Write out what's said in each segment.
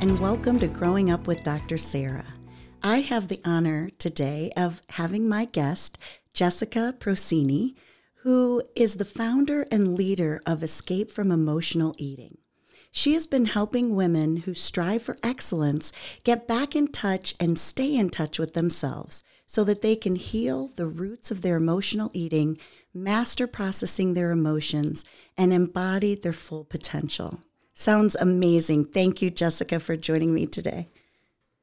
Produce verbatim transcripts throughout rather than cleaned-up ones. And welcome to Growing Up with Doctor Sarah. I have the honor today of having my guest, Jessica Procini, who is the founder and leader of Escape from Emotional Eating. She has been helping women who strive for excellence get back in touch and stay in touch with themselves so that they can heal the roots of their emotional eating, master processing their emotions, and embody their full potential. Sounds amazing. Thank you, Jessica, for joining me today.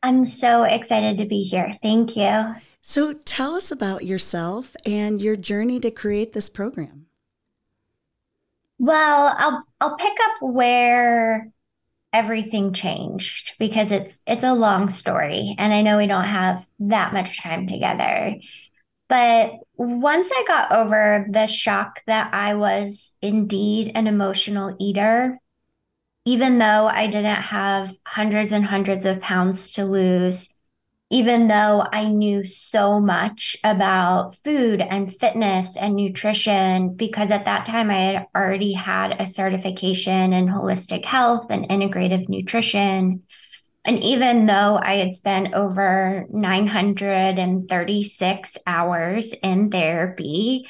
I'm so excited to be here. Thank you. So tell us about yourself and your journey to create this program. Well, I'll I'll pick up where everything changed because it's it's a long story, and I know we don't have that much time together. But once I got over the shock that I was indeed an emotional eater, even though I didn't have hundreds and hundreds of pounds to lose, even though I knew so much about food and fitness and nutrition, because at that time I had already had a certification in holistic health and integrative nutrition. And even though I had spent over nine hundred thirty-six hours in therapy,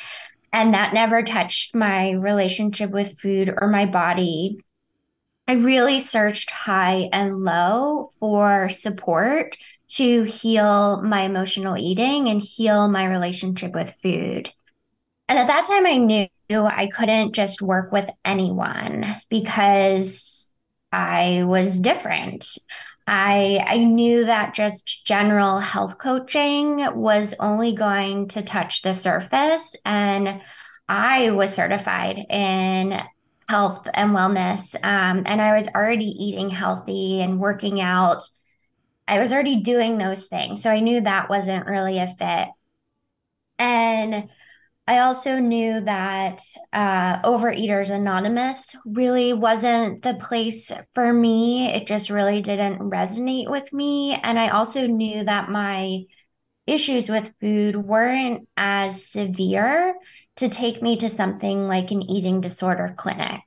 and that never touched my relationship with food or my body, I really searched high and low for support to heal my emotional eating and heal my relationship with food. And at that time, I knew I couldn't just work with anyone because I was different. I, I knew that just general health coaching was only going to touch the surface. And I was certified in health and wellness. Um, and I was already eating healthy and working out. I was already doing those things. So I knew that wasn't really a fit. And I also knew that uh, Overeaters Anonymous really wasn't the place for me. It just really didn't resonate with me. And I also knew that my issues with food weren't as severe to take me to something like an eating disorder clinic.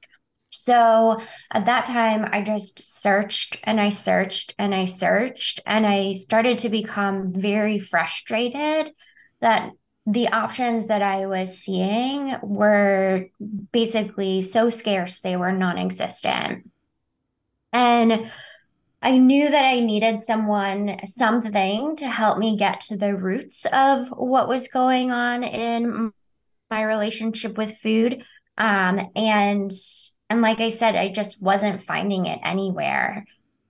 So at that time, I just searched and I searched and I searched, and I started to become very frustrated that the options that I was seeing were basically so scarce, they were non-existent. And I knew that I needed someone, something to help me get to the roots of what was going on in my relationship with food. Um, and, and like I said, I just wasn't finding it anywhere.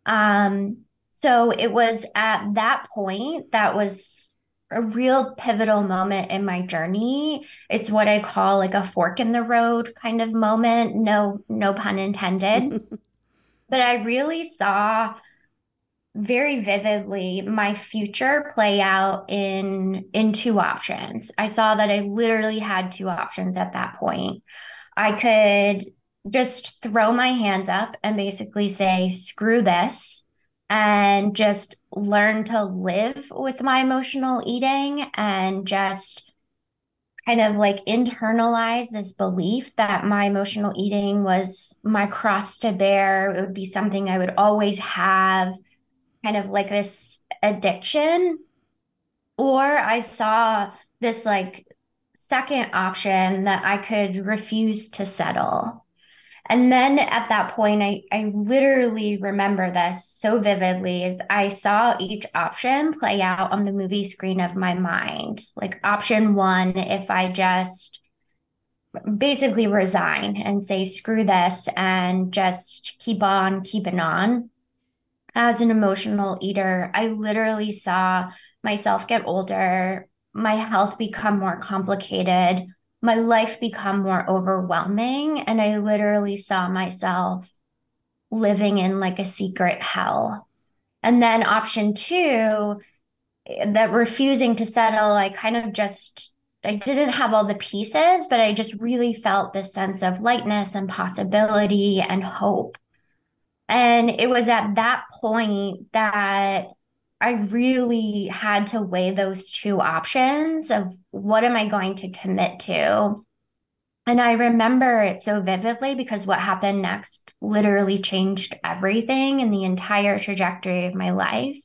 Um, so it was at that point, that was a real pivotal moment in my journey. It's what I call like a fork in the road kind of moment. No, no pun intended. But I really saw very vividly my future play out in in two options. I saw that I literally had two options at that point. I could just throw my hands up and basically say, screw this, and just learn to live with my emotional eating and just kind of like internalize this belief that my emotional eating was my cross to bear. It would be something I would always have, kind of like this addiction. Or I saw this like second option that I could refuse to settle. And then at that point, I, I literally remember this so vividly, is I saw each option play out on the movie screen of my mind. Like option one, if I just basically resign and say, screw this, and just keep on keeping on. As an emotional eater, I literally saw myself get older, my health become more complicated, my life become more overwhelming. And I literally saw myself living in like a secret hell. And then option two, that refusing to settle, I kind of just, I didn't have all the pieces, but I just really felt this sense of lightness and possibility and hope. And it was at that point that I really had to weigh those two options of what am I going to commit to? And I remember it so vividly because what happened next literally changed everything and the entire trajectory of my life.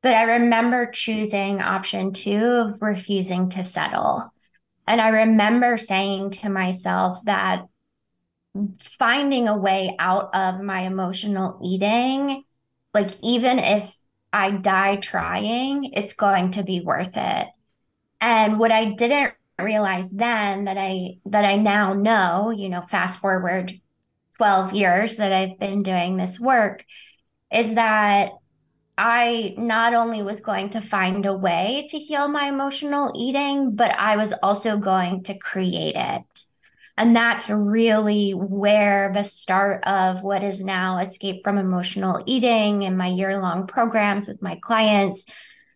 But I remember choosing option two of refusing to settle. And I remember saying to myself that finding a way out of my emotional eating, like even if I die trying, it's going to be worth it. And what I didn't realize then that I that I now know, you know, fast forward twelve years that I've been doing this work, is that I not only was going to find a way to heal my emotional eating, but I was also going to create it. And that's really where the start of what is now Escape from Emotional Eating and my year-long programs with my clients,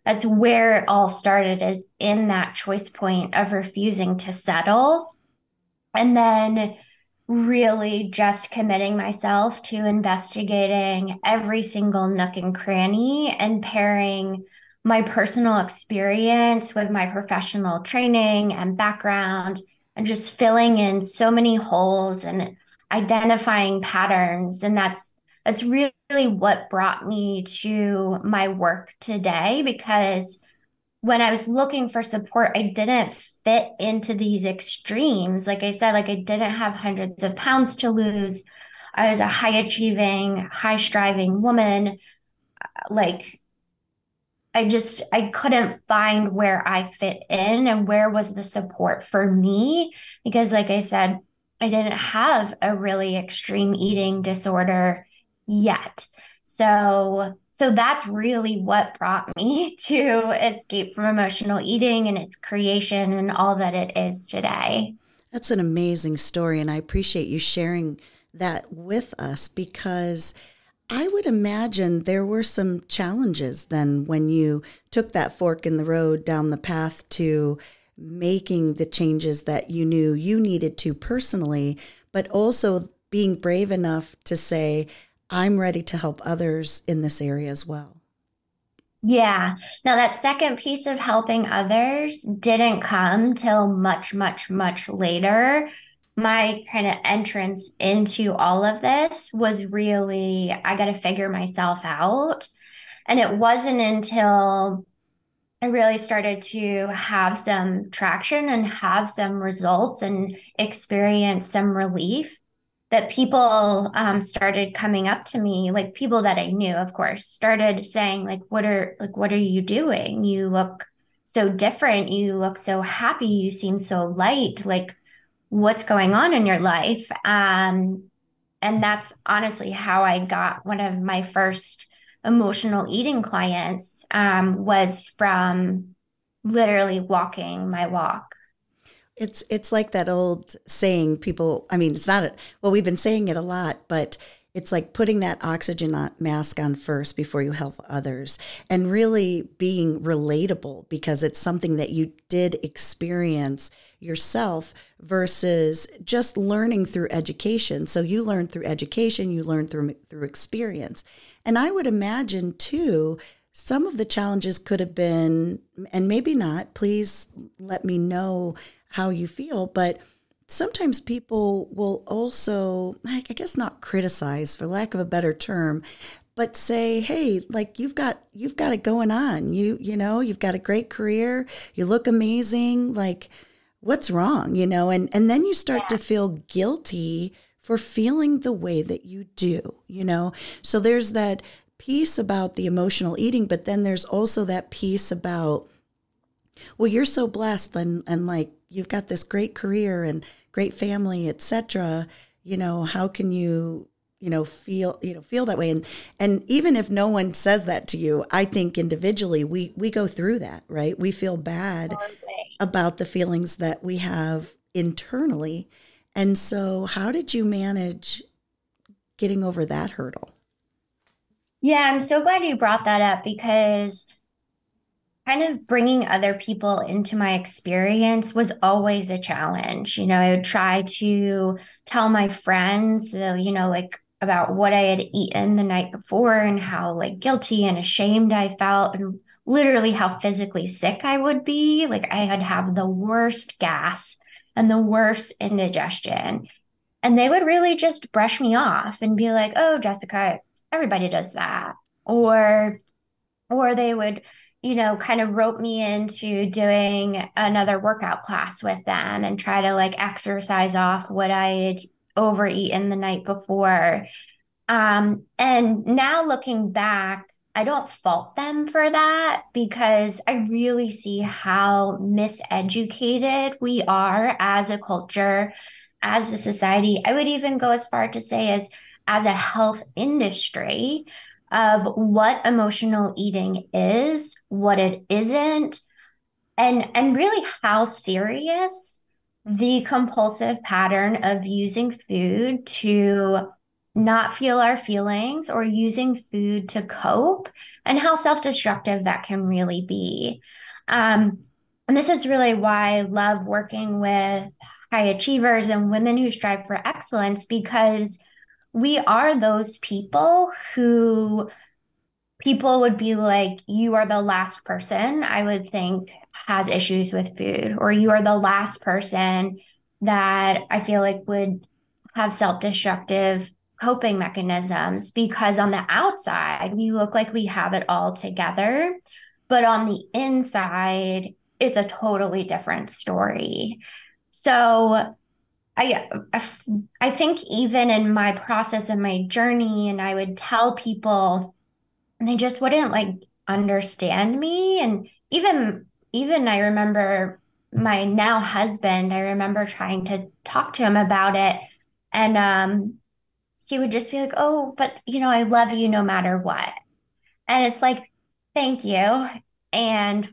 that's where it all started, is in that choice point of refusing to settle. And then really just committing myself to investigating every single nook and cranny and pairing my personal experience with my professional training and background and just filling in so many holes and identifying patterns. And that's that's really what brought me to my work today, because when I was looking for support, I didn't fit into these extremes. Like I said, like I didn't have hundreds of pounds to lose. I was a high achieving, high striving woman. Like I just, I couldn't find where I fit in and where was the support for me. Because like I said, I didn't have a really extreme eating disorder yet. So So that's really what brought me to Escape from Emotional Eating and its creation and all that it is today. That's an amazing story. And I appreciate you sharing that with us, because I would imagine there were some challenges then when you took that fork in the road down the path to making the changes that you knew you needed to personally, but also being brave enough to say, I'm ready to help others in this area as well. Yeah. Now that second piece of helping others didn't come till much, much, much later. My kind of entrance into all of this was really, I got to figure myself out. And it wasn't until I really started to have some traction and have some results and experience some relief that people um, started coming up to me, like people that I knew, of course, started saying, like, what are like, what are you doing? You look so different. You look so happy. You seem so light. Like, what's going on in your life? Um, and that's honestly how I got one of my first emotional eating clients, um, was from literally walking my walk. It's it's like that old saying, people, I mean, it's not, a, well, we've been saying it a lot, but it's like putting that oxygen on, mask on first before you help others, and really being relatable, because it's something that you did experience yourself versus just learning through education. So you learn through education, you learn through through experience. And I would imagine too, some of the challenges could have been, and maybe not, please let me know how you feel, but sometimes people will also, I guess not criticize for lack of a better term, but say, hey, like you've got, you've got it going on. You, you know, you've got a great career. You look amazing. Like what's wrong, you know? And, and then you start yeah. to feel guilty for feeling the way that you do, you know? So there's that piece about the emotional eating, but then there's also that piece about, well, you're so blessed and, and like, you've got this great career and great family, et cetera. You know, how can you, you know, feel, you know, feel that way? And, and even if no one says that to you, I think individually we, we go through that, right? We feel bad about the feelings that we have internally. And so how did you manage getting over that hurdle? Yeah, I'm so glad you brought that up, because kind of bringing other people into my experience was always a challenge. You know, I would try to tell my friends, you know, like about what I had eaten the night before and how like guilty and ashamed I felt and literally how physically sick I would be. Like I had have the worst gas and the worst indigestion. And they would really just brush me off and be like, oh, Jessica, everybody does that. Or, or they would, you know, kind of rope me into doing another workout class with them and try to like exercise off what I had overeaten the night before. Um, and now looking back, I don't fault them for that, because I really see how miseducated we are as a culture, as a society. I would even go as far to say as as a health industry, of what emotional eating is, what it isn't, and, and really how serious the compulsive pattern of using food to not feel our feelings or using food to cope, and how self-destructive that can really be. Um, and this is really why I love working with high achievers and women who strive for excellence, because we are those people who people would be like, you are the last person I would think has issues with food, or you are the last person that I feel like would have self-destructive coping mechanisms, because on the outside, we look like we have it all together, but on the inside, it's a totally different story. So I, I think even in my process and my journey, and I would tell people and they just wouldn't like understand me. And even, even I remember my now husband, I remember trying to talk to him about it. And um, he would just be like, oh, but you know, I love you no matter what. And it's like, thank you. And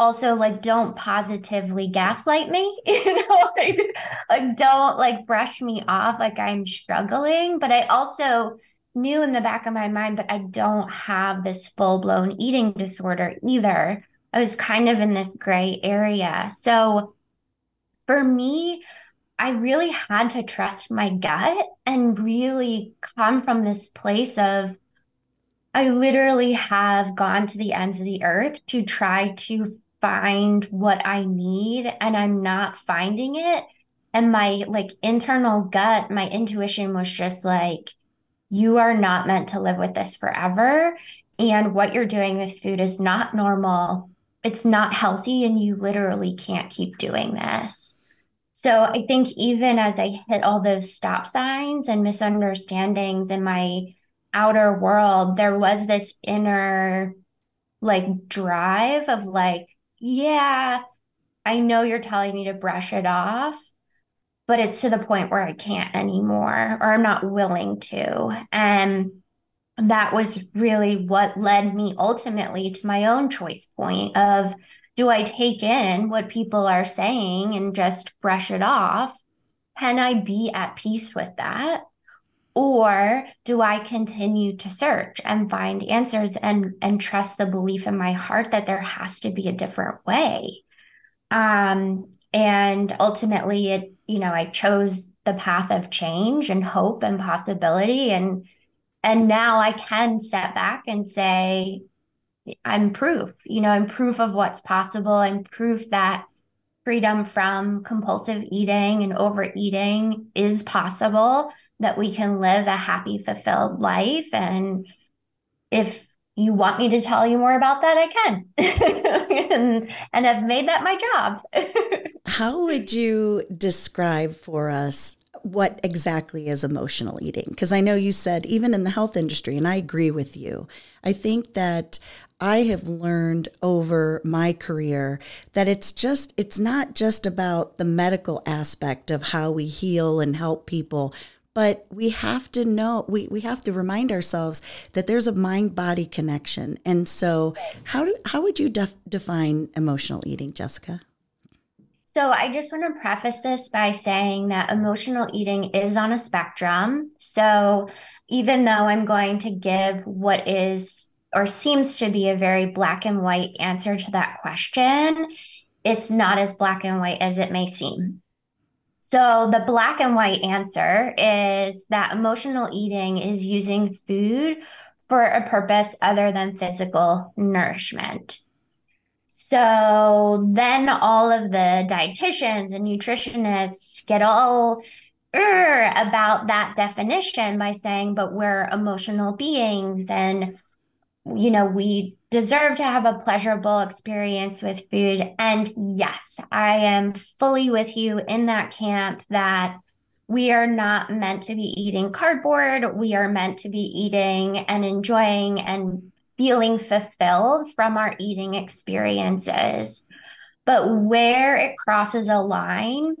also, like, don't positively gaslight me, you know, like, like, don't like brush me off like I'm struggling. But I also knew in the back of my mind, but I don't have this full-blown eating disorder either. I was kind of in this gray area. So for me, I really had to trust my gut and really come from this place of, I literally have gone to the ends of the earth to try to find what I need, and I'm not finding it. And my like internal gut, my intuition was just like, you are not meant to live with this forever. And what you're doing with food is not normal. It's not healthy. And you literally can't keep doing this. So I think even as I hit all those stop signs and misunderstandings in my outer world, there was this inner like drive of like, yeah, I know you're telling me to brush it off, but it's to the point where I can't anymore, or I'm not willing to. And that was really what led me ultimately to my own choice point of, do I take in what people are saying and just brush it off? Can I be at peace with that? Or do I continue to search and find answers and, and trust the belief in my heart that there has to be a different way? Um, and ultimately, it, you know, I chose the path of change and hope and possibility. And, and now I can step back and say, I'm proof, you know, I'm proof of what's possible. I'm proof that freedom from compulsive eating and overeating is possible, that we can live a happy, fulfilled life. And if you want me to tell you more about that, I can. and, and I've made that my job. How would you describe for us what exactly is emotional eating? Because I know you said even in the health industry, and I agree with you, I think that I have learned over my career that it's just, it's not just about the medical aspect of how we heal and help people, but we have to know, we, we have to remind ourselves that there's a mind-body connection. And so how do how would you def- define emotional eating, Jessica? So I just want to preface this by saying that emotional eating is on a spectrum. So even though I'm going to give what is or seems to be a very black and white answer to that question, it's not as black and white as it may seem. So the black and white answer is that emotional eating is using food for a purpose other than physical nourishment. So then all of the dietitians and nutritionists get all about that definition by saying, but we're emotional beings and, you know, we deserve to have a pleasurable experience with food. And yes, I am fully with you in that camp that we are not meant to be eating cardboard. We are meant to be eating and enjoying and feeling fulfilled from our eating experiences. But where it crosses a line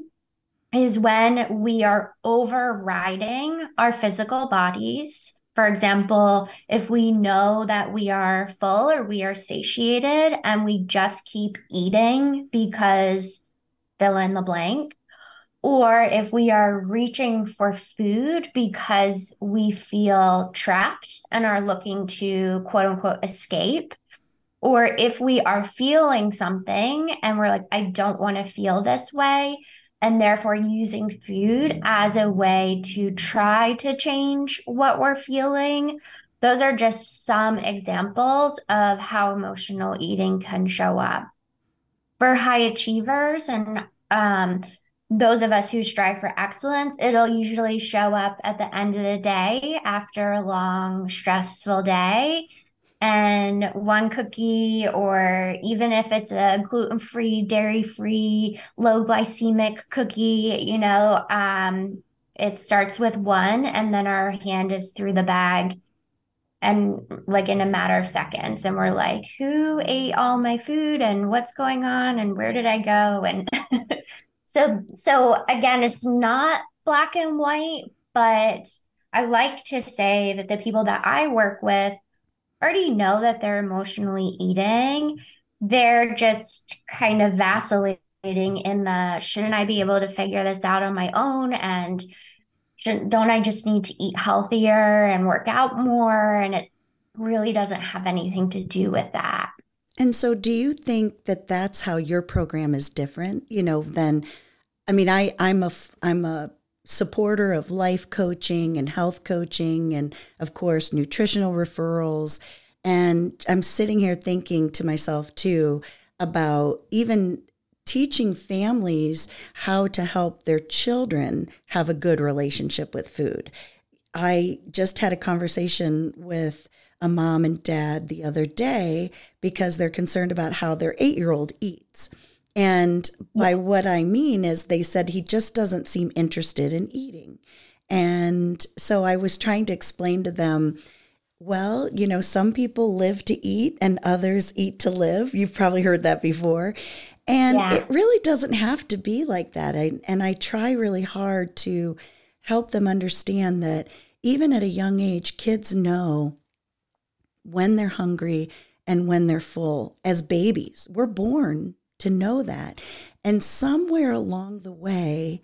is when we are overriding our physical bodies. For example, if we know that we are full or we are satiated and we just keep eating because fill in the blank, or if we are reaching for food because we feel trapped and are looking to quote unquote escape, or if we are feeling something and we're like, I don't want to feel this way, and therefore using food as a way to try to change what we're feeling. Those are just some examples of how emotional eating can show up. For high achievers and um, those of us who strive for excellence, it'll usually show up at the end of the day after a long, stressful day. And one cookie, or even if it's a gluten-free, dairy-free, low glycemic cookie, you know, um, it starts with one and then our hand is through the bag and like in a matter of seconds. And we're like, who ate all my food and what's going on and where did I go? And so, so again, it's not black and white, but I like to say that the people that I work with already know that they're emotionally eating. They're just kind of vacillating in the, shouldn't I be able to figure this out on my own? And shouldn't, don't I just need to eat healthier and work out more? And it really doesn't have anything to do with that. And so do you think that that's how your program is different? You know, then, I mean, I, I'm a, I'm a, supporter of life coaching and health coaching and, of course, nutritional referrals. And I'm sitting here thinking to myself, too, about even teaching families how to help their children have a good relationship with food. I just had a conversation with a mom and dad the other day because they're concerned about how their eight-year-old eats. And by what I mean is they said he just doesn't seem interested in eating. And so I was trying to explain to them, well, you know, some people live to eat and others eat to live. You've probably heard that before. And yeah. It really doesn't have to be like that. I, and I try really hard to help them understand that even at a young age, kids know when they're hungry and when they're full. As babies, we're born to know that. And somewhere along the way,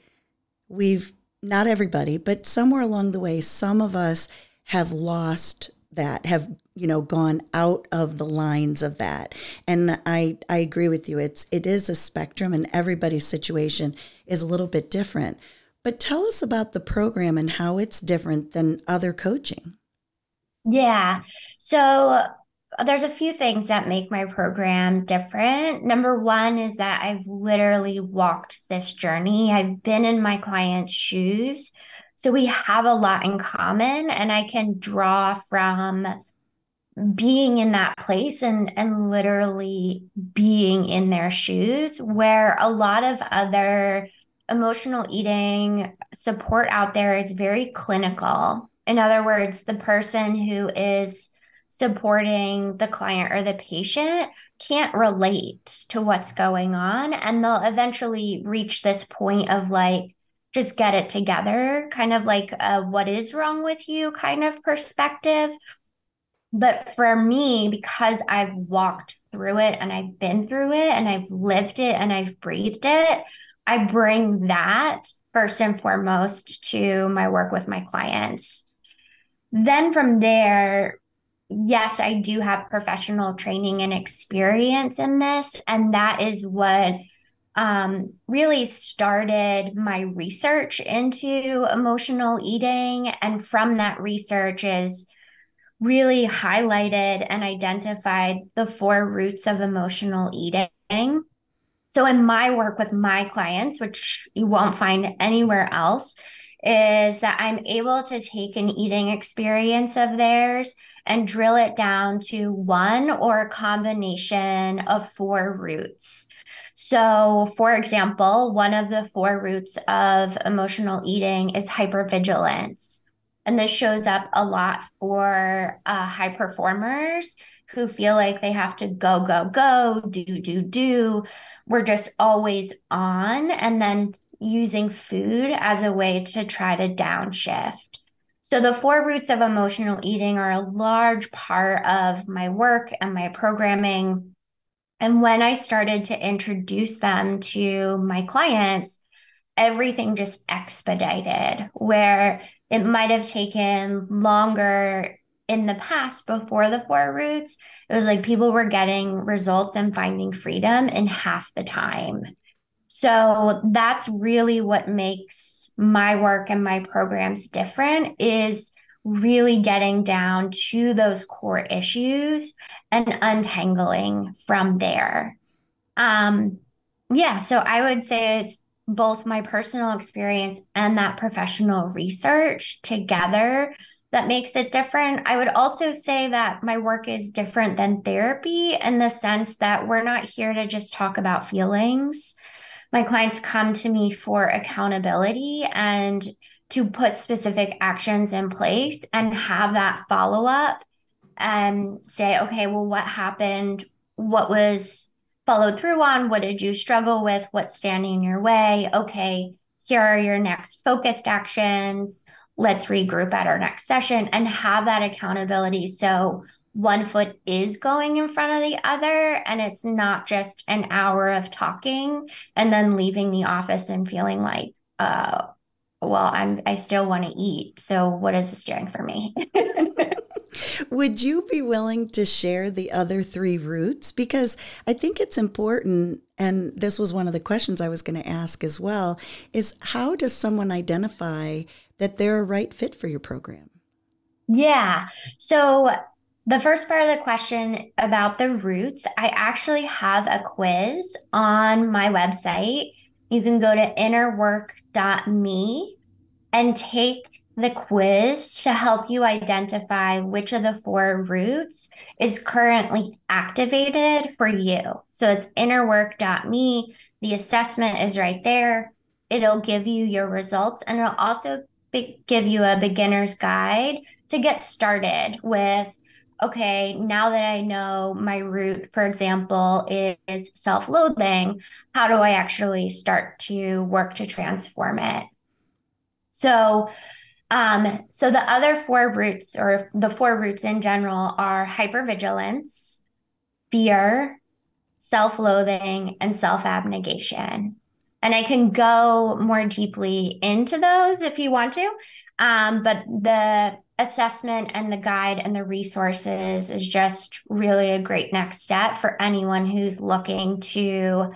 we've, not everybody, but somewhere along the way, some of us have lost that, have, you know, gone out of the lines of that. And I, I agree with you. It's, it is a spectrum and everybody's situation is a little bit different. But tell us about the program and how it's different than other coaching. Yeah. So there's a few things that make my program different. Number one is that I've literally walked this journey. I've been in my clients' shoes. So we have a lot in common and I can draw from being in that place and, and literally being in their shoes, where a lot of other emotional eating support out there is very clinical. In other words, the person who is supporting the client or the patient can't relate to what's going on. And they'll eventually reach this point of like, just get it together, kind of like a what is wrong with you kind of perspective. But for me, because I've walked through it and I've been through it and I've lived it and I've breathed it, I bring that first and foremost to my work with my clients. Then from there, yes, I do have professional training and experience in this. And that is what um, really started my research into emotional eating. And from that research is really highlighted and identified the four roots of emotional eating. So in my work with my clients, which you won't find anywhere else, is that I'm able to take an eating experience of theirs and drill it down to one or a combination of four roots. So for example, one of the four roots of emotional eating is hypervigilance. And this shows up a lot for uh, high performers who feel like they have to go, go, go, do, do, do. We're just always on, and then using food as a way to try to downshift. So the four roots of emotional eating are a large part of my work and my programming. And when I started to introduce them to my clients, everything just expedited, where it might have taken longer in the past before the four roots. It was like people were getting results and finding freedom in half the time. So that's really what makes my work and my programs different, is really getting down to those core issues and untangling from there. Um, yeah, so I would say it's both my personal experience and that professional research together that makes it different. I would also say that my work is different than therapy in the sense that we're not here to just talk about feelings. My clients come to me for accountability and to put specific actions in place and have that follow up and say, okay, well, what happened? What was followed through on? What did you struggle with? What's standing in your way? Okay, here are your next focused actions. Let's regroup at our next session and have that accountability. So one foot is going in front of the other, and it's not just an hour of talking and then leaving the office and feeling like, uh, well, I'm, I still want to eat. So what is this doing for me? Would you be willing to share the other three roots? Because I think it's important, and this was one of the questions I was going to ask as well, is how does someone identify that they're a right fit for your program? Yeah. So the first part of the question about the roots, I actually have a quiz on my website. You can go to inner work dot me and take the quiz to help you identify which of the four roots is currently activated for you. So it's inner work dot me. The assessment is right there. It'll give you your results, and it'll also be- give you a beginner's guide to get started with, okay, now that I know my root, for example, is self-loathing, how do I actually start to work to transform it? So, um, so the other four roots, or the four roots in general, are hypervigilance, fear, self-loathing, and self-abnegation. And I can go more deeply into those if you want to, um, but the assessment and the guide and the resources is just really a great next step for anyone who's looking to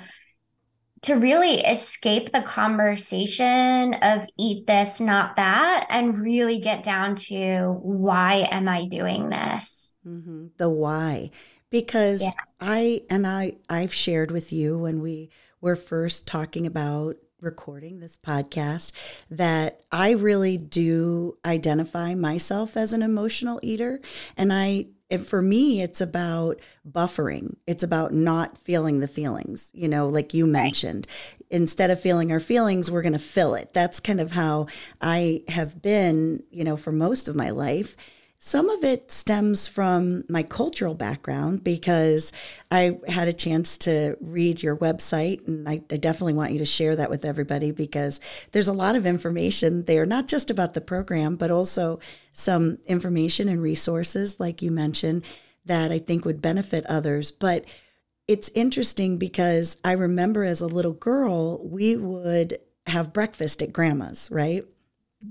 to really escape the conversation of eat this, not that, and really get down to why am I doing this? Mm-hmm. The why, because yeah. I and I I've shared with you when we were first talking about recording this podcast that I really do identify myself as an emotional eater. And I, and for me, it's about buffering. It's about not feeling the feelings, you know, like you mentioned, instead of feeling our feelings, we're going to fill it. That's kind of how I have been, you know, for most of my life. Some of it stems from my cultural background, because I had a chance to read your website, and I, I definitely want you to share that with everybody, because there's a lot of information there, not just about the program, but also some information and resources, like you mentioned, that I think would benefit others. But it's interesting because I remember as a little girl, we would have breakfast at grandma's, right?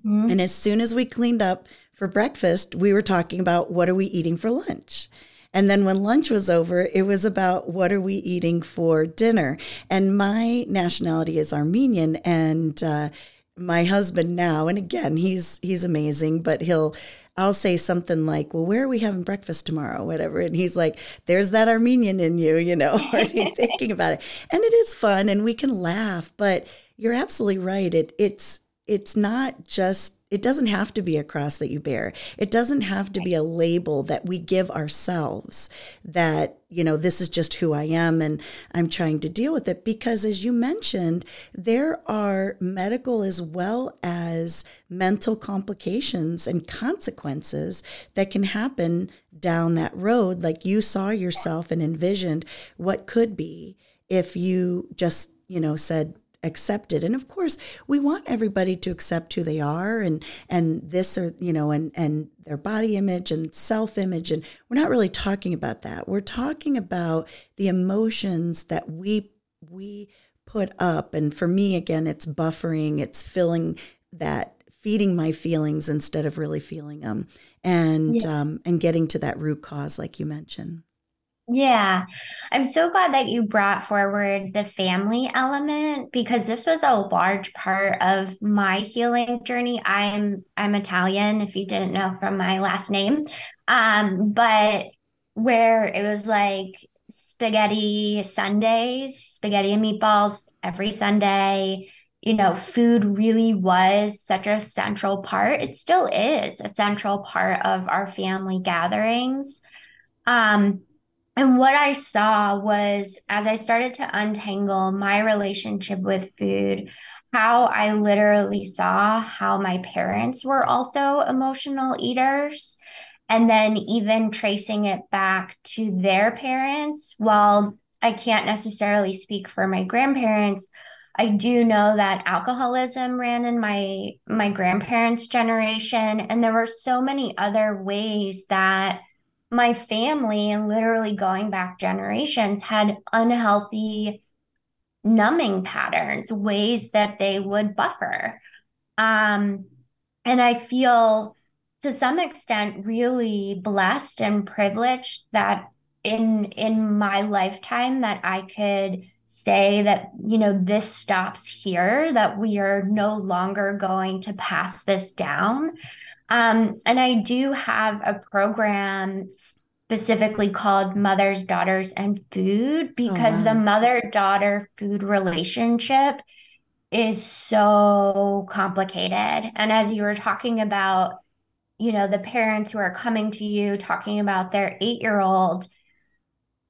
Mm-hmm. And as soon as we cleaned up for breakfast, we were talking about what are we eating for lunch? And then when lunch was over, it was about what are we eating for dinner? And my nationality is Armenian, and uh, my husband now, and again, he's he's amazing, but he'll... I'll say something like, well, where are we having breakfast tomorrow, whatever. And he's like, there's that Armenian in you, you know, already thinking about it. And it is fun and we can laugh, but you're absolutely right. It it's it's not just, it doesn't have to be a cross that you bear. It doesn't have to be a label that we give ourselves that, you know, this is just who I am and I'm trying to deal with it. Because as you mentioned, there are medical as well as mental complications and consequences that can happen down that road. Like you saw yourself and envisioned what could be if you just, you know, said, accepted. And of course, we want everybody to accept who they are and, and this or, you know, and, and their body image and self-image. And we're not really talking about that. We're talking about the emotions that we, we put up. And for me, again, it's buffering, it's filling that, feeding my feelings instead of really feeling them and, yeah. um, and getting to that root cause, like you mentioned. Yeah, I'm so glad that you brought forward the family element, because this was a large part of my healing journey. I'm I'm Italian, if you didn't know from my last name, um, but where it was like spaghetti Sundays, spaghetti and meatballs every Sunday. You know, food really was such a central part. It still is a central part of our family gatherings. Um And what I saw was, as I started to untangle my relationship with food, how I literally saw how my parents were also emotional eaters, and then even tracing it back to their parents. While I can't necessarily speak for my grandparents, I do know that alcoholism ran in my, my grandparents' generation, and there were so many other ways that my family, and literally going back generations, had unhealthy numbing patterns, ways that they would buffer. Um, and I feel to some extent really blessed and privileged that in, in my lifetime that I could say that, you know, this stops here, that we are no longer going to pass this down. Um, and I do have a program specifically called Mothers, Daughters, and Food, because oh, wow. the mother-daughter food relationship is so complicated. And as you were talking about, you know, the parents who are coming to you talking about their eight-year-old,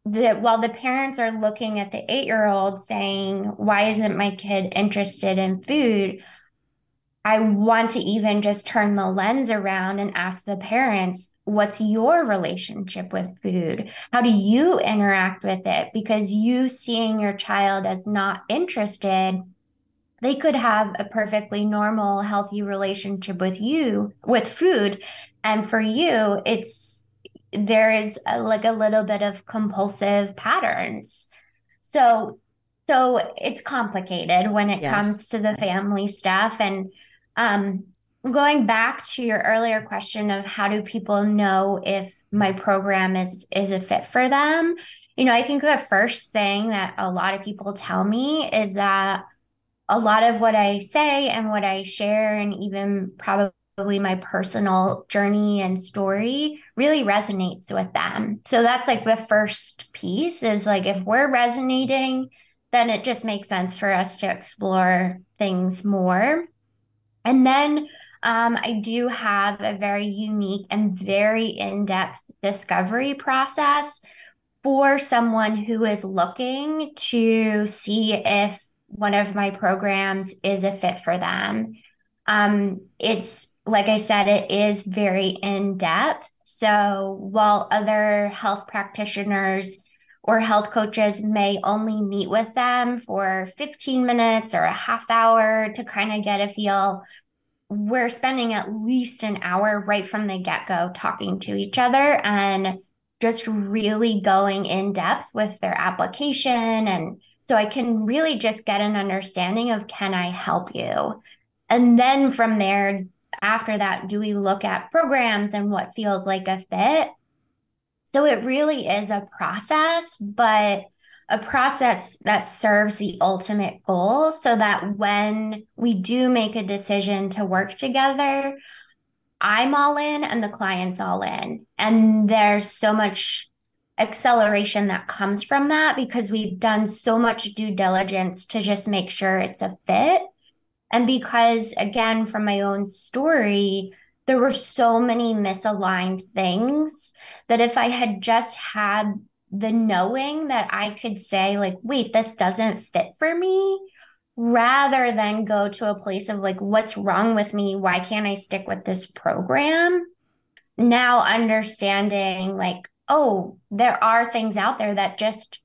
that while the parents are looking at the eight-year-old saying, why isn't my kid interested in food? I want to even just turn the lens around and ask the parents, what's your relationship with food? How do you interact with it? Because you seeing your child as not interested, they could have a perfectly normal, healthy relationship with you, with food. And for you, it's, there is a, like a little bit of compulsive patterns. So, so it's complicated when it yes. comes to the family stuff. And Um, going back to your earlier question of how do people know if my program is, is a fit for them? You know, I think the first thing that a lot of people tell me is that a lot of what I say and what I share, and even probably my personal journey and story, really resonates with them. So that's like the first piece is like, if we're resonating, then it just makes sense for us to explore things more. And then um, I do have a very unique and very in-depth discovery process for someone who is looking to see if one of my programs is a fit for them. Um, it's, like I said, it is very in-depth. So while other health practitioners or health coaches may only meet with them for fifteen minutes or a half hour to kind of get a feel, we're spending at least an hour right from the get-go talking to each other and just really going in depth with their application. And so I can really just get an understanding of, can I help you? And then from there, after that, do we look at programs and what feels like a fit? So it really is a process, but a process that serves the ultimate goal, so that when we do make a decision to work together, I'm all in and the client's all in. And there's so much acceleration that comes from that, because we've done so much due diligence to just make sure it's a fit. And because, again, from my own story, there were so many misaligned things that if I had just had the knowing that I could say, like, wait, this doesn't fit for me, rather than go to a place of like, what's wrong with me? Why can't I stick with this program? Now understanding like, oh, there are things out there that just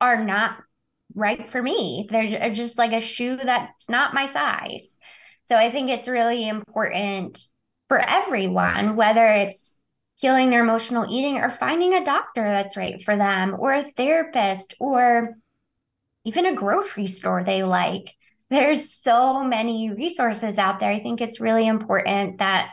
are not right for me. They're just like a shoe that's not my size. So I think it's really important for everyone, whether it's healing their emotional eating or finding a doctor that's right for them, or a therapist, or even a grocery store they like. There's so many resources out there. I think it's really important that,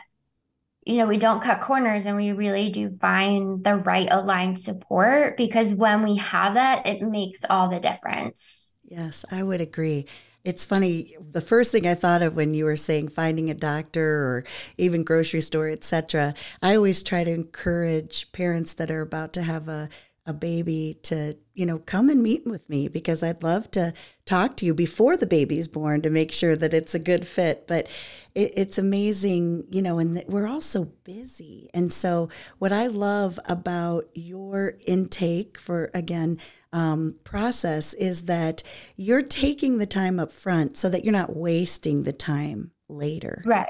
you know, we don't cut corners and we really do find the right aligned support, because when we have that, it makes all the difference. Yes, I would agree. It's funny. The first thing I thought of when you were saying finding a doctor or even grocery store, et cetera, I always try to encourage parents that are about to have a a baby to, you know, come and meet with me, because I'd love to talk to you before the baby's born to make sure that it's a good fit. But it, it's amazing, you know, and we're all so busy. And so what I love about your intake for, again, um, process is that you're taking the time up front so that you're not wasting the time later. Right.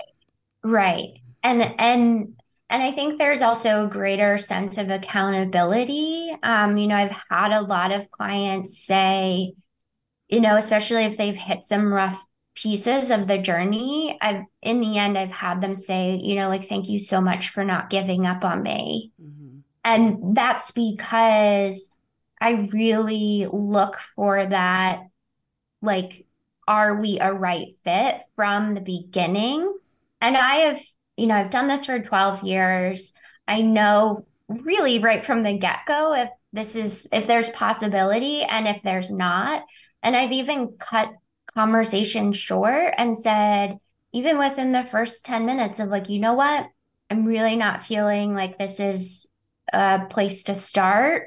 Right. And, and, And I think there's also a greater sense of accountability. Um, you know, I've had a lot of clients say, you know, especially if they've hit some rough pieces of the journey, I've, in the end, I've had them say, you know, like, thank you so much for not giving up on me. Mm-hmm. And that's because I really look for that, like, are we a right fit from the beginning? And I have, you know, I've done this for twelve years. I know really right from the get-go if this is, if there's possibility and if there's not. And I've even cut conversation short and said, even within the first ten minutes of like, you know what, I'm really not feeling like this is a place to start.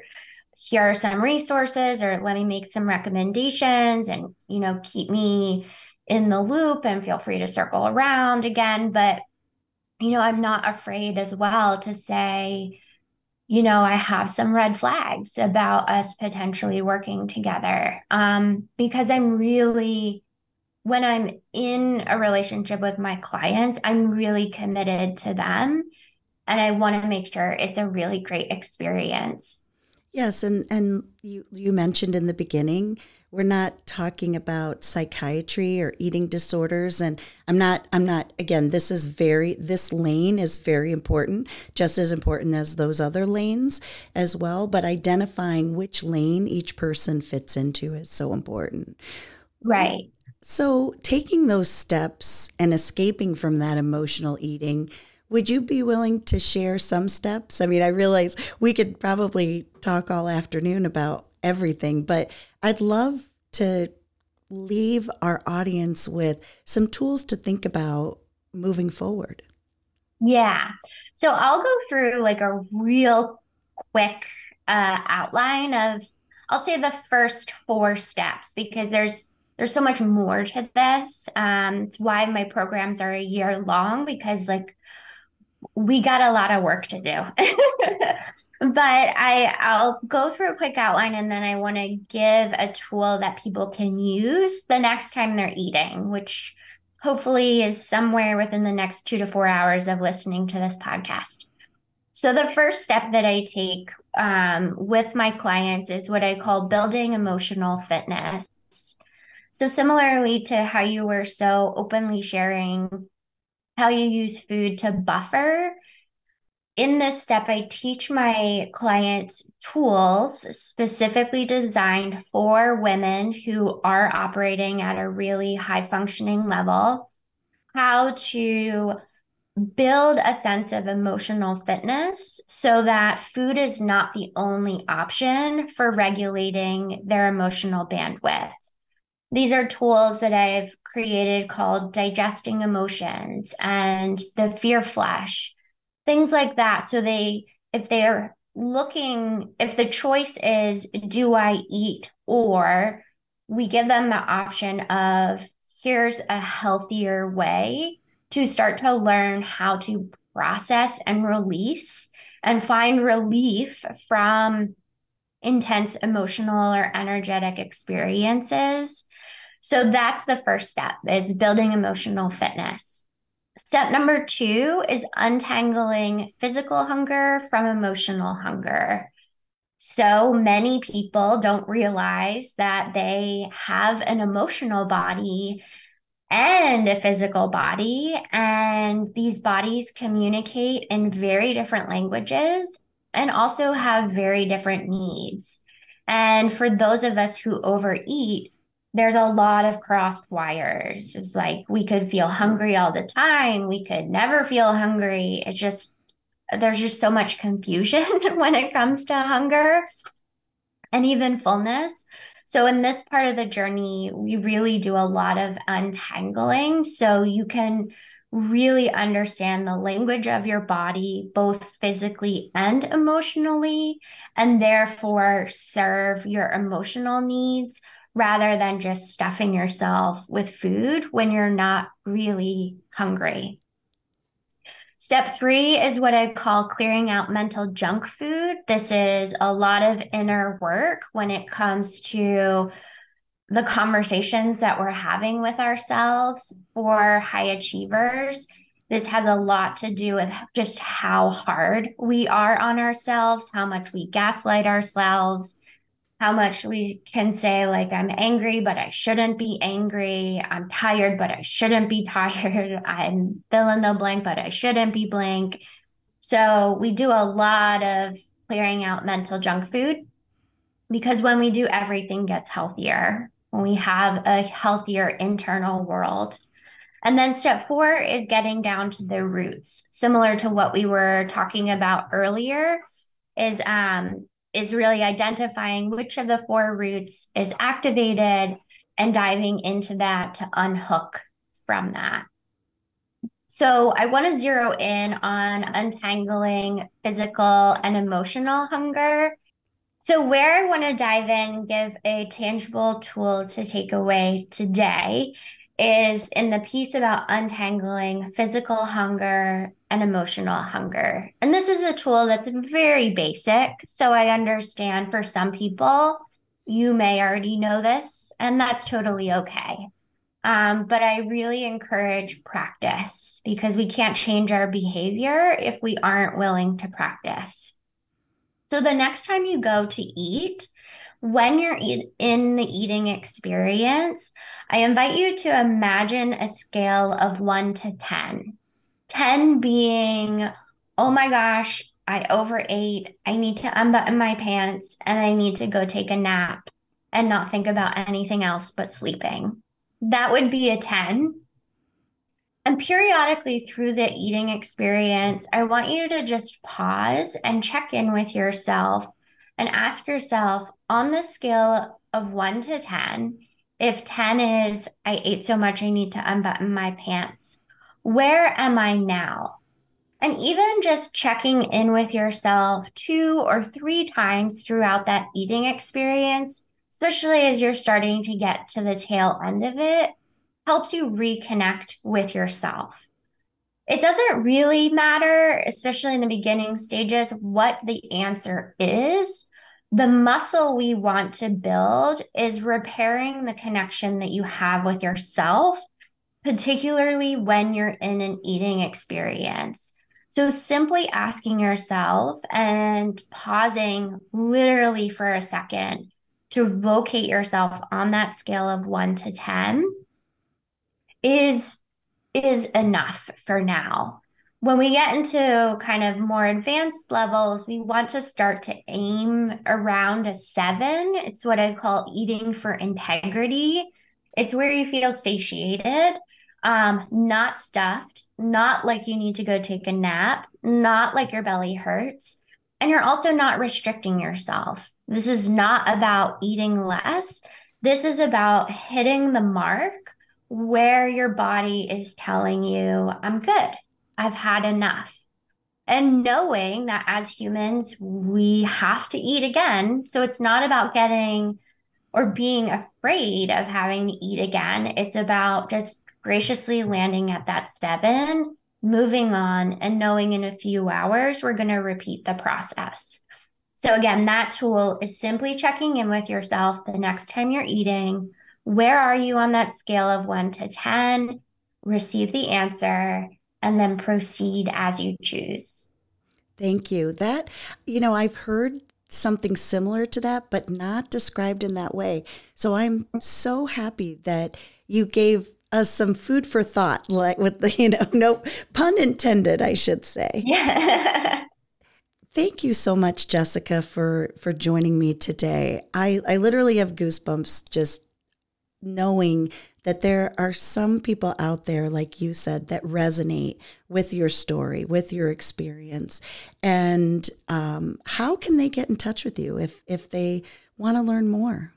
Here are some resources, or let me make some recommendations, and, you know, keep me in the loop and feel free to circle around again. But you know, I'm not afraid as well to say, you know, I have some red flags about us potentially working together. Um, because I'm really, when I'm in a relationship with my clients, I'm really committed to them. And I want to make sure it's a really great experience. Yes. And, and you, you mentioned in the beginning, we're not talking about psychiatry or eating disorders. And I'm not, I'm not, again, this is very, this lane is very important, just as important as those other lanes as well. But identifying which lane each person fits into is so important. Right. So taking those steps and escaping from that emotional eating, would you be willing to share some steps? I mean, I realize we could probably talk all afternoon about everything, but I'd love to leave our audience with some tools to think about moving forward. Yeah. So I'll go through like a real quick uh, outline of, I'll say the first four steps, because there's there's so much more to this. Um, it's why my programs are a year long, because like we got a lot of work to do. But I, I'll go through a quick outline, and then I want to give a tool that people can use the next time they're eating, which hopefully is somewhere within the next two to four hours of listening to this podcast. So the first step that I take um, with my clients is what I call building emotional fitness. So similarly to how you were so openly sharing how you use food to buffer, in this step, I teach my clients tools specifically designed for women who are operating at a really high functioning level, how to build a sense of emotional fitness so that food is not the only option for regulating their emotional bandwidth. These are tools that I've created called Digesting Emotions and the Fear Flesh, things like that. So they, if they're looking, if the choice is, do I eat, or we give them the option of, here's a healthier way to start to learn how to process and release and find relief from intense emotional or energetic experiences. So that's the first step, is building emotional fitness. Step number two is untangling physical hunger from emotional hunger. So many people don't realize that they have an emotional body and a physical body, and these bodies communicate in very different languages and also have very different needs. And for those of us who overeat, there's a lot of crossed wires. It's like we could feel hungry all the time. We could never feel hungry. It's just, there's just so much confusion when it comes to hunger and even fullness. So in this part of the journey, we really do a lot of untangling so you can really understand the language of your body, both physically and emotionally, and therefore serve your emotional needs rather than just stuffing yourself with food when you're not really hungry. Step three is what I call clearing out mental junk food. This is a lot of inner work when it comes to the conversations that we're having with ourselves. For high achievers, this has a lot to do with just how hard we are on ourselves, how much we gaslight ourselves, how much we can say, like, I'm angry, but I shouldn't be angry. I'm tired, but I shouldn't be tired. I'm fill in the blank, but I shouldn't be blank. So we do a lot of clearing out mental junk food, because when we do, everything gets healthier, when we have a healthier internal world. And then step four is getting down to the roots, similar to what we were talking about earlier, is um. is really identifying which of the four roots is activated and diving into that to unhook from that. So I want to zero in on untangling physical and emotional hunger. So where I want to dive in and give a tangible tool to take away today is in the piece about untangling physical hunger and emotional hunger. And this is a tool that's very basic. So I understand for some people, you may already know this, and that's totally okay. Um, but I really encourage practice, because we can't change our behavior if we aren't willing to practice. So the next time you go to eat, when you're in the eating experience, I invite you to imagine a scale of one to ten. ten being, oh my gosh, I overate. I need to unbutton my pants and I need to go take a nap and not think about anything else but sleeping. That would be a ten. And periodically through the eating experience, I want you to just pause and check in with yourself and ask yourself, on the scale of one to ten, if ten is, I ate so much I need to unbutton my pants, where am I now? And even just checking in with yourself two or three times throughout that eating experience, especially as you're starting to get to the tail end of it, helps you reconnect with yourself. It doesn't really matter, especially in the beginning stages, what the answer is. The muscle we want to build is repairing the connection that you have with yourself, particularly when you're in an eating experience. So simply asking yourself and pausing literally for a second to locate yourself on that scale of one to ten is is enough for now. When we get into kind of more advanced levels, we want to start to aim around a seven. It's what I call eating for integrity. It's where you feel satiated, um, not stuffed, not like you need to go take a nap, not like your belly hurts. And you're also not restricting yourself. This is not about eating less. This is about hitting the mark where your body is telling you, I'm good. I've had enough. And knowing that as humans, we have to eat again. So it's not about getting or being afraid of having to eat again. It's about just graciously landing at that seven, moving on, and knowing in a few hours, we're going to repeat the process. So again, that tool is simply checking in with yourself the next time you're eating. Where are you on that scale of one to ten? Receive the answer, and then proceed as you choose. Thank you. That, you know, I've heard something similar to that, but not described in that way. So I'm so happy that you gave us some food for thought, like with the, you know, no pun intended, I should say. Yeah. Thank you so much, Jessica, for, for joining me today. I, I literally have goosebumps just knowing that there are some people out there, like you said, that resonate with your story, with your experience. And um, how can they get in touch with you if, if they want to learn more?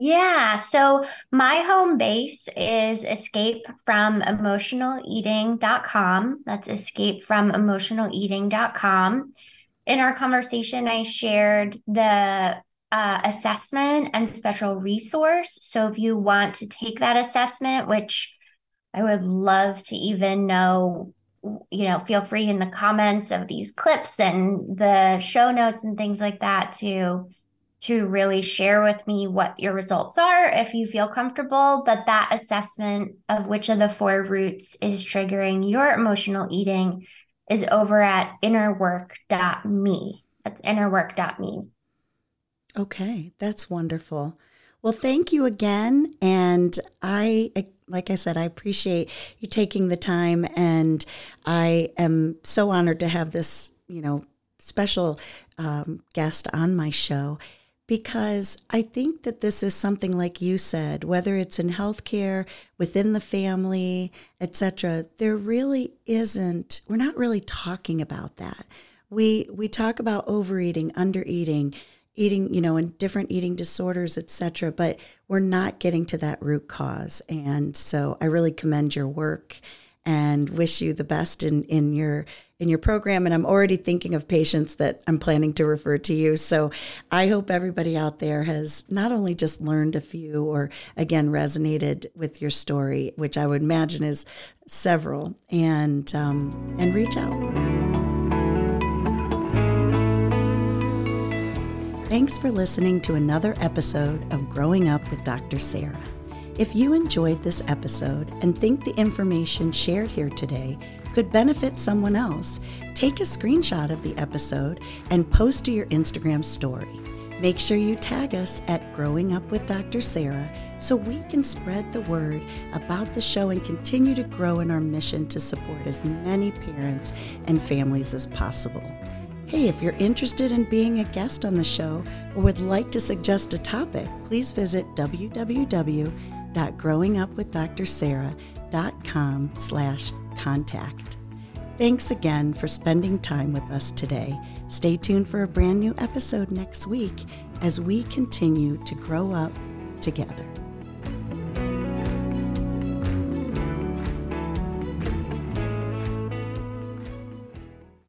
Yeah, so my home base is escape from emotional eating dot com. That's escape from emotional eating dot com. In our conversation, I shared the Uh, assessment and special resource. So if you want to take that assessment, which I would love to even know, you know, feel free in the comments of these clips and the show notes and things like that to, to really share with me what your results are if you feel comfortable. But that assessment of which of the four roots is triggering your emotional eating is over at inner work dot me. That's inner work dot me. Okay, that's wonderful. Well, thank you again. And I, like I said, I appreciate you taking the time, and I am so honored to have this, you know, special um, guest on my show, because I think that this is something, like you said, whether it's in healthcare, within the family, et cetera, there really isn't, we're not really talking about that. We, we talk about overeating, undereating, eating, you know, and different eating disorders, et cetera, but we're not getting to that root cause. And so I really commend your work and wish you the best in, in your, in your program. And I'm already thinking of patients that I'm planning to refer to you. So I hope everybody out there has not only just learned a few or again, resonated with your story, which I would imagine is several, and, um, and reach out. Thanks for listening to another episode of Growing Up with Doctor Sarah. If you enjoyed this episode and think the information shared here today could benefit someone else, take a screenshot of the episode and post to your Instagram story. Make sure you tag us at Growing Up with Doctor Sarah so we can spread the word about the show and continue to grow in our mission to support as many parents and families as possible. Hey, if you're interested in being a guest on the show or would like to suggest a topic, please visit w w w dot growing up with dr sarah dot com slash contact. Thanks again for spending time with us today. Stay tuned for a brand new episode next week as we continue to grow up together.